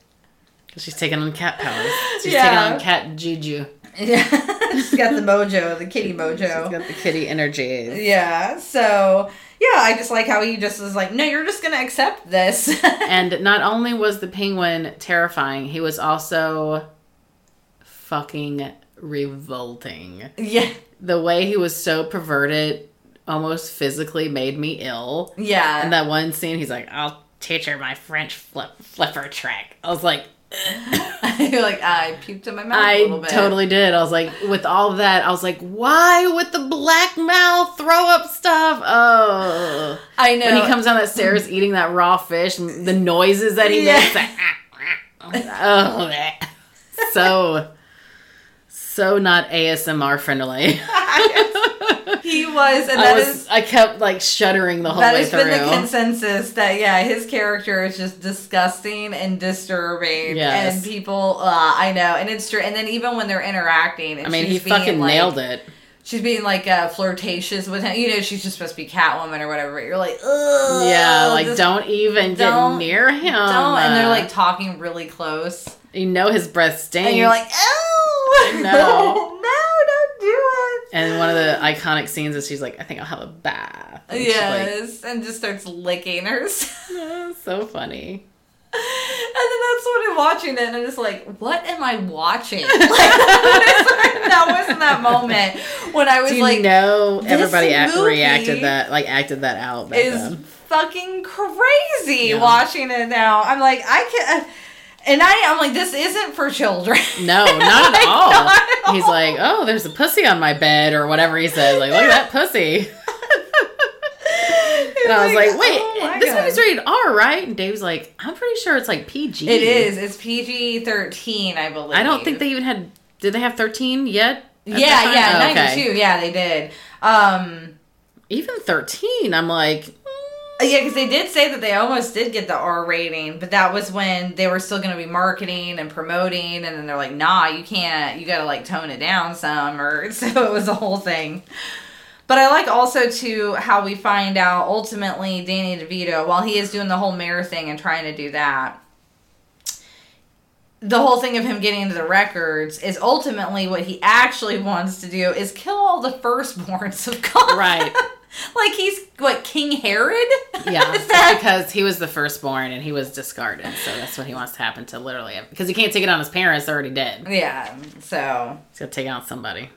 She's taking on cat powers. She's taking on cat juju. Yeah, she's got the mojo, the kitty mojo. She's got the kitty energy. Yeah, so... Yeah, I just like how he just was like, no, you're just going to accept this. And not only was the Penguin terrifying, he was also... fucking revolting. Yeah. The way he was so perverted almost physically made me ill. Yeah. And that one scene, he's like, I'll teach her my French flipper trick. I was like... I puked in my mouth a little bit. I totally did. I was like, with all of that, I was like, why with the black mouth throw up stuff? Oh. I know. When he comes down that stairs eating that raw fish, and the noises that he makes. Like, oh. So not ASMR friendly. He was, and I kept like shuddering the whole way through. That has been the consensus that his character is just disgusting and disturbing, and people. I know, and it's true. And then even when they're interacting, and he fucking nailed it. She's being like flirtatious with him. You know, she's just supposed to be Catwoman or whatever. But you're like, ugh. Yeah, like don't even get near him. Don't. And they're like talking really close. You know his breath stinks. And you're like, oh. No. Don't do it. And one of the iconic scenes is she's like, I think I'll have a bath. And yes. Like, and just starts licking herself. Yeah, so funny. And then that's when I'm watching it, and I'm just like, what am I watching? Like, that was in that moment when I was like, no, everybody acted that out. Is fucking crazy watching it now. I'm like, I can't. And I'm like, this isn't for children. No, not at all. Not at all. He's like, oh, there's a pussy on my bed or whatever he says. Like, look at that pussy. And I was like, wait, oh this movie's rated R, right? And Dave's like, I'm pretty sure it's like PG. It is. It's PG-13, I believe. I don't think they even had... Did they have 13 yet? Yeah, 92. Okay. Yeah, they did. Even 13, I'm like... Yeah, because they did say that they almost did get the R rating, but that was when they were still going to be marketing and promoting, and then they're like, nah, you can't, you got to, like, tone it down some, or so it was a whole thing. But I like also, too, how we find out, ultimately, Danny DeVito, while he is doing the whole mayor thing and trying to do that, the whole thing of him getting into the records is ultimately what he actually wants to do is kill all the firstborns of Gotham. Right. Like he's, what, King Herod? Yeah, because he was the firstborn and he was discarded. So that's what he wants to happen to literally. Because he can't take it on his parents. They're already dead. Yeah, so. He's going to take it on somebody.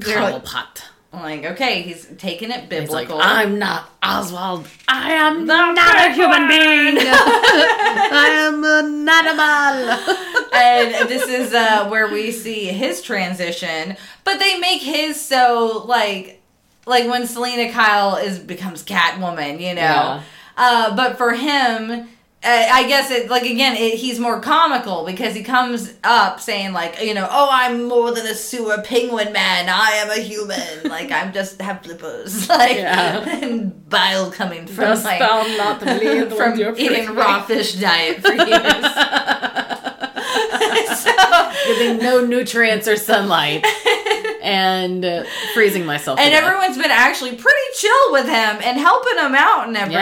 Cobblepot. Like, okay, he's taking it biblical. He's like, I'm not Oswald. I am not a human being. I am an animal. And this is where we see his transition. But they make his so, like when Selina Kyle becomes Catwoman, you know. Yeah. But for him, I guess it he's more comical because he comes up saying like, you know, oh, I'm more than a sewer penguin man. I am a human. Like I'm just have flippers. Like and bile coming from just like not from eating raw fish diet for years. Giving no nutrients or sunlight. And freezing myself. And everyone's been actually pretty chill with him and helping him out and everything.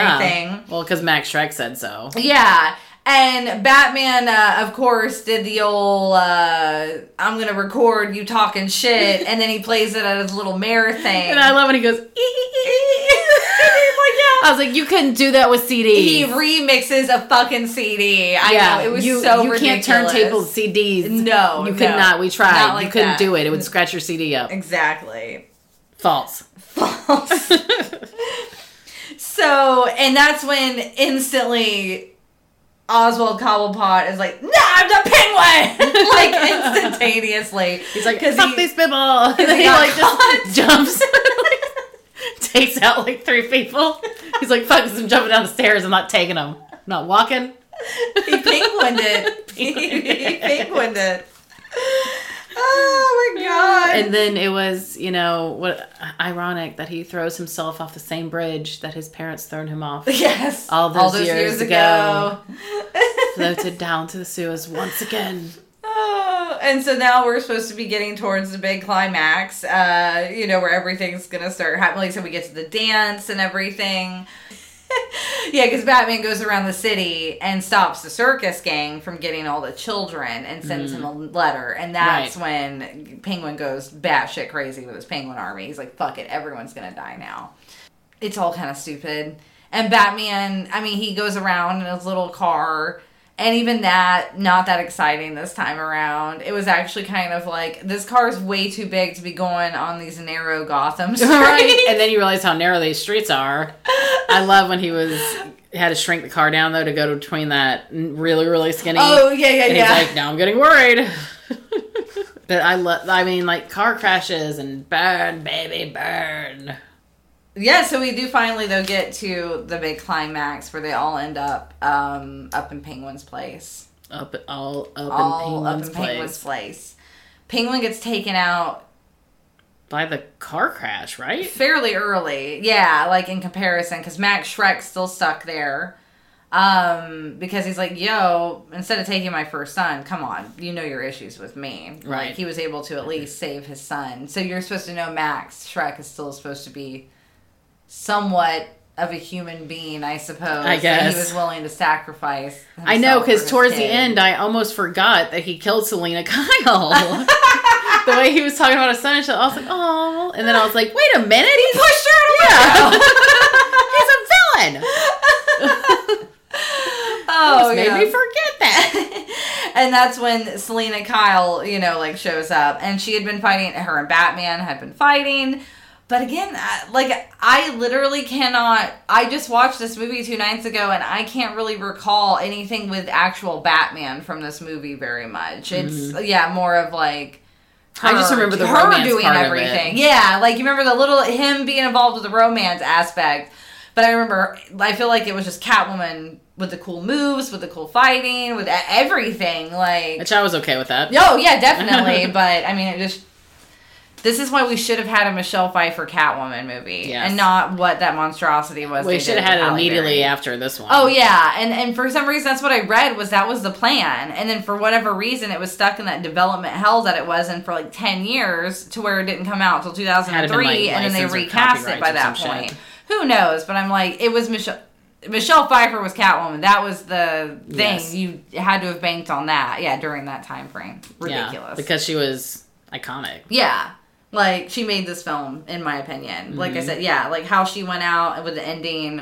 Yeah. Well, because Max Schreck said so. Yeah. And Batman, of course, did the old, I'm going to record you talking shit. And then he plays it at his little mare thing. And I love when he goes, I was like, you couldn't do that with CDs. He remixes a fucking CD. I know. It was so ridiculous. You can't turntable CDs. No. You could not. We tried. Not like you couldn't do it. It would scratch your CD up. Exactly. False. So, and that's when instantly... Oswald Cobblepot is like, nah, I'm the penguin! Like, instantaneously. He's like, fuck these people! And then he like, just jumps. Takes out like three people. He's like, fuck this, I'm jumping down the stairs. I'm not taking them. I'm not walking. He penguined it. He penguined it. Oh my god. And then it was, you know, what ironic that he throws himself off the same bridge that his parents thrown him off. Yes. All those years ago. Floated down to the sewers once again. Oh, and so now we're supposed to be getting towards the big climax, you know, where everything's gonna start happening. Like, so we get to the dance and everything. Yeah, because Batman goes around the city and stops the circus gang from getting all the children and sends him a letter. And that's when Penguin goes batshit crazy with his penguin army. He's like, fuck it, everyone's gonna die now. It's all kind of stupid. And Batman, he goes around in his little car... And even that, not that exciting this time around. It was actually kind of like, this car is way too big to be going on these narrow Gotham streets. Right. And then you realize how narrow these streets are. I love when he had to shrink the car down, though, to go between that really, really skinny. Oh, yeah. He's like, now I'm getting worried. But I mean, car crashes and burn, baby, burn. Yeah, so we do finally, though, get to the big climax where they all end up up in Penguin's place. Penguin's place. Penguin gets taken out. By the car crash, right? Fairly early. Yeah, like in comparison, because Max Schreck's still stuck there. Because he's like, yo, instead of taking my first son, come on, you know your issues with me. Right. Like, he was able to at least save his son. So you're supposed to know Max Schreck is still supposed to be somewhat of a human being, I suppose. I guess. And he was willing to sacrifice himself. I know, because towards the end, I almost forgot that he killed Selina Kyle. The way he was talking about his son, and I was like, oh. And then I was like, wait a minute. He pushed her out of the window. He's a villain. Oh, yeah. Made me forget that. And that's when Selina Kyle, shows up. And she had been fighting, her and Batman had been fighting. But again, I literally cannot... I just watched this movie 2 nights ago, and I can't really recall anything with actual Batman from this movie very much. It's, more of, her, I just remember the romance doing part everything. Of it. Yeah, you remember the little... him being involved with the romance aspect. But I remember... I feel like it was just Catwoman... with the cool moves, with the cool fighting, with everything, Which I was okay with that. Oh, yeah, definitely, but, I mean, it just... This is why we should have had a Michelle Pfeiffer Catwoman movie. Yes. And not what that monstrosity was. We should have had it immediately after this one. Oh, yeah, and for some reason, that's what I read, was that was the plan. And then for whatever reason, it was stuck in that development hell that it was in for, 10 years, to where it didn't come out until 2003, and then they recast it by that point. Shit. Who knows, but I'm it was Michelle Pfeiffer was Catwoman. That was the thing. Yes. You had to have banked on that. Yeah, during that time frame. Ridiculous. Yeah, because she was iconic. Yeah. She made this film, in my opinion. Mm-hmm. Like I said, yeah. How she went out with the ending,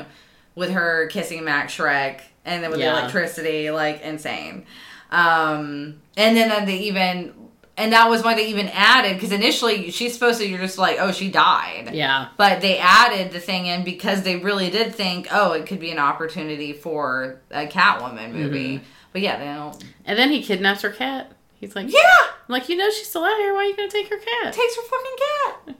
with her kissing Max Schreck, and then with the electricity. Insane. And then they even... And that was why they even added, because initially she's supposed to, you're just oh, she died. Yeah. But they added the thing in because they really did think, oh, it could be an opportunity for a Catwoman movie. Mm-hmm. But yeah, they don't. And then he kidnaps her cat. He's like, yeah! I'm like, she's still out here. Why are you going to take her cat? Takes her fucking cat.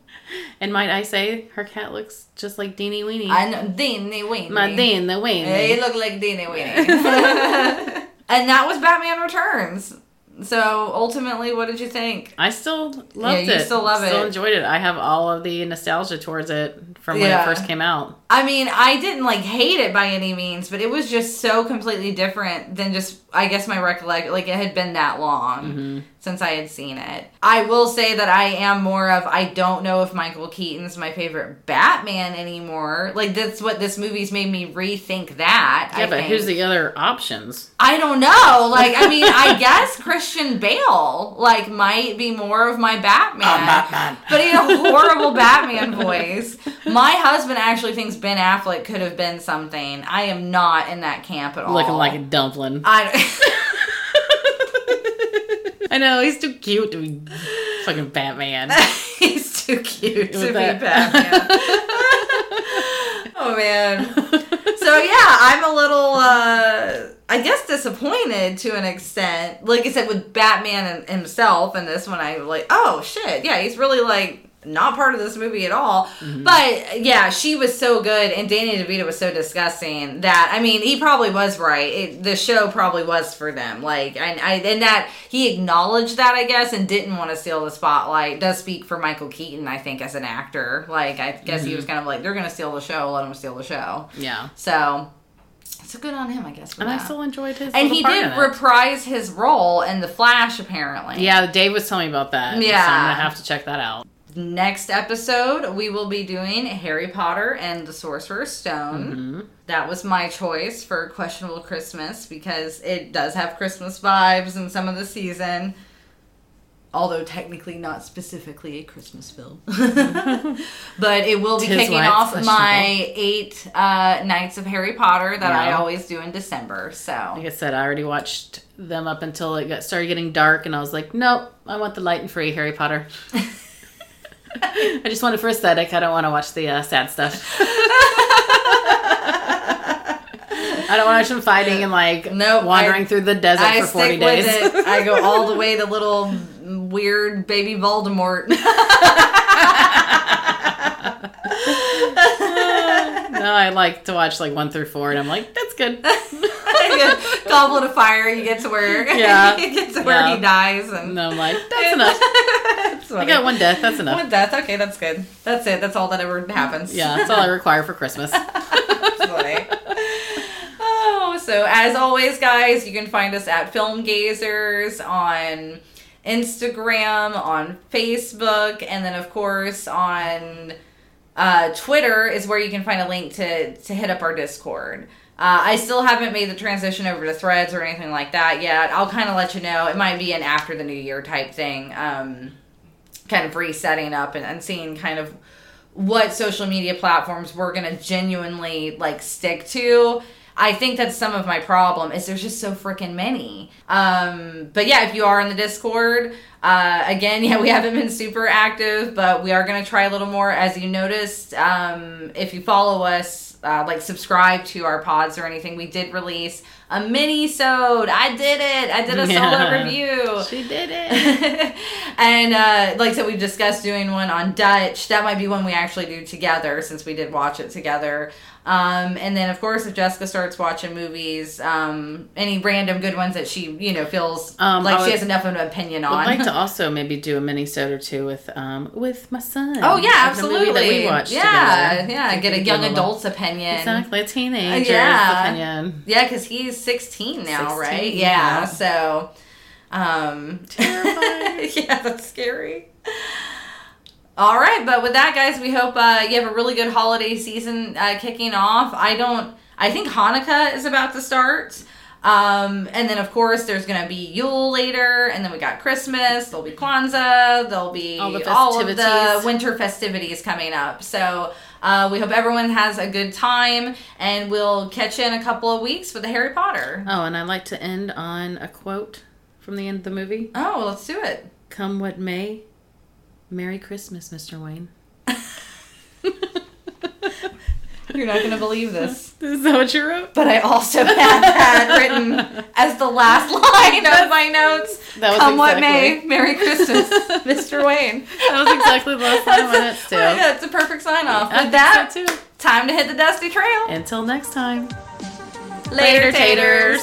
And might I say, her cat looks just like Deanie Weenie. I know. Deanie Weenie. My Deanie Weenie. They look like Deanie Weenie. And that was Batman Returns. So, ultimately, what did you think? I still loved it. Yeah, you still love it. Still enjoyed it. I have all of the nostalgia towards it from when it first came out. I mean, I didn't, hate it by any means, but it was just so completely different than just, I guess, my recollection. It had been that long since I had seen it. I will say that I am more of, I don't know if Michael Keaton's my favorite Batman anymore. That's what this movie's made me rethink that. Yeah, but who's the other options? I don't know. I guess Christian Bale, might be more of my Batman. I'm Batman. But in a horrible Batman voice. My husband actually thinks Ben Affleck could have been something. I am not in that camp at all. Looking like a dumpling. I know, he's too cute to be fucking Batman. He's too cute to be Batman. Oh, man. So, yeah, I'm a little, I guess, disappointed to an extent. Like I said, with Batman and himself and this one, I'm like, oh, shit. Yeah, he's really, not part of this movie at all. Mm-hmm. But, yeah, she was so good, and Danny DeVito was so disgusting that, I mean, he probably was right. The show probably was for them. And that he acknowledged that, I guess, and didn't want to steal the spotlight. Does speak for Michael Keaton, I think, as an actor. I guess he was kind of they're going to steal the show, let them steal the show. Yeah. So good on him, I guess. And that. I still enjoyed his part. And he did reprise his role in The Flash, apparently. Yeah, Dave was telling me about that. Yeah. So I'm going to have to check that out. Next episode, we will be doing Harry Potter and the Sorcerer's Stone. Mm-hmm. That was my choice for Questionable Christmas because it does have Christmas vibes in some of the season. although technically not specifically a Christmas film. But it will be kicking off my 8 nights of Harry Potter that I always do in December. So, like I said, I already watched them up until it started getting dark, and I was like, nope, I want the light and free Harry Potter. I just want it for aesthetic. I don't want to watch the sad stuff. I don't want to watch them fighting and, like, wandering through the desert for 40 days. With it. I go all the way to little weird baby Voldemort. No, I like to watch, like, 1 through 4, and I'm like, that's good. Goblet of Fire, you get to where he dies, and I'm like, that's enough. I got one death, that's enough. One death, okay, that's good. That's it, that's all that ever happens. Yeah, that's all I require for Christmas. That's funny. So, as always, guys, you can find us at Film Gazers on Instagram, on Facebook, and then, of course, on Twitter is where you can find a link to hit up our Discord. I still haven't made the transition over to Threads or anything like that yet. I'll kind of let you know. It might be an after the New Year type thing, kind of resetting up and seeing kind of what social media platforms we're going to genuinely, like, stick to. I think that's some of my problem, is there's just so freaking many. But yeah, if you are in the Discord, again, we haven't been super active, but we are going to try a little more. As you noticed, if you follow us, like subscribe to our pods or anything, we did release a mini-sode. I did it. I did a solo review. She did it. And like I said, we've discussed doing one on Dutch. That might be one we actually do together, since we did watch it together. And then, of course, if Jessica starts watching movies, any random good ones that she, feels like she has enough of an opinion on. I'd like to also maybe do a mini-sode or two with my son. Oh, yeah, absolutely. The movie that we watched together. Yeah, get a young adult's opinion. Exactly, a teenager's opinion. Yeah, because he's 16 now, 16, right? Yeah, yeah. So. Terrifying. Yeah, that's scary. All right, but with that, guys, we hope you have a really good holiday season kicking off. I think Hanukkah is about to start. And then, of course, there's going to be Yule later, and then we got Christmas, there'll be Kwanzaa, there'll be all of the winter festivities coming up. So we hope everyone has a good time, and we'll catch you in a couple of weeks with the Harry Potter. Oh, and I'd like to end on a quote from the end of the movie. Oh, let's do it. Come what may. Merry Christmas, Mr. Wayne. You're not going to believe this. Is that what you wrote? But I also had that written as the last line of my notes. That was Come exactly. What may, Merry Christmas, Mr. Wayne. That was exactly the last line of my notes, too. Oh, yeah, it's a perfect sign-off. With that, so too. Time to hit the dusty trail. Until next time. Later taters.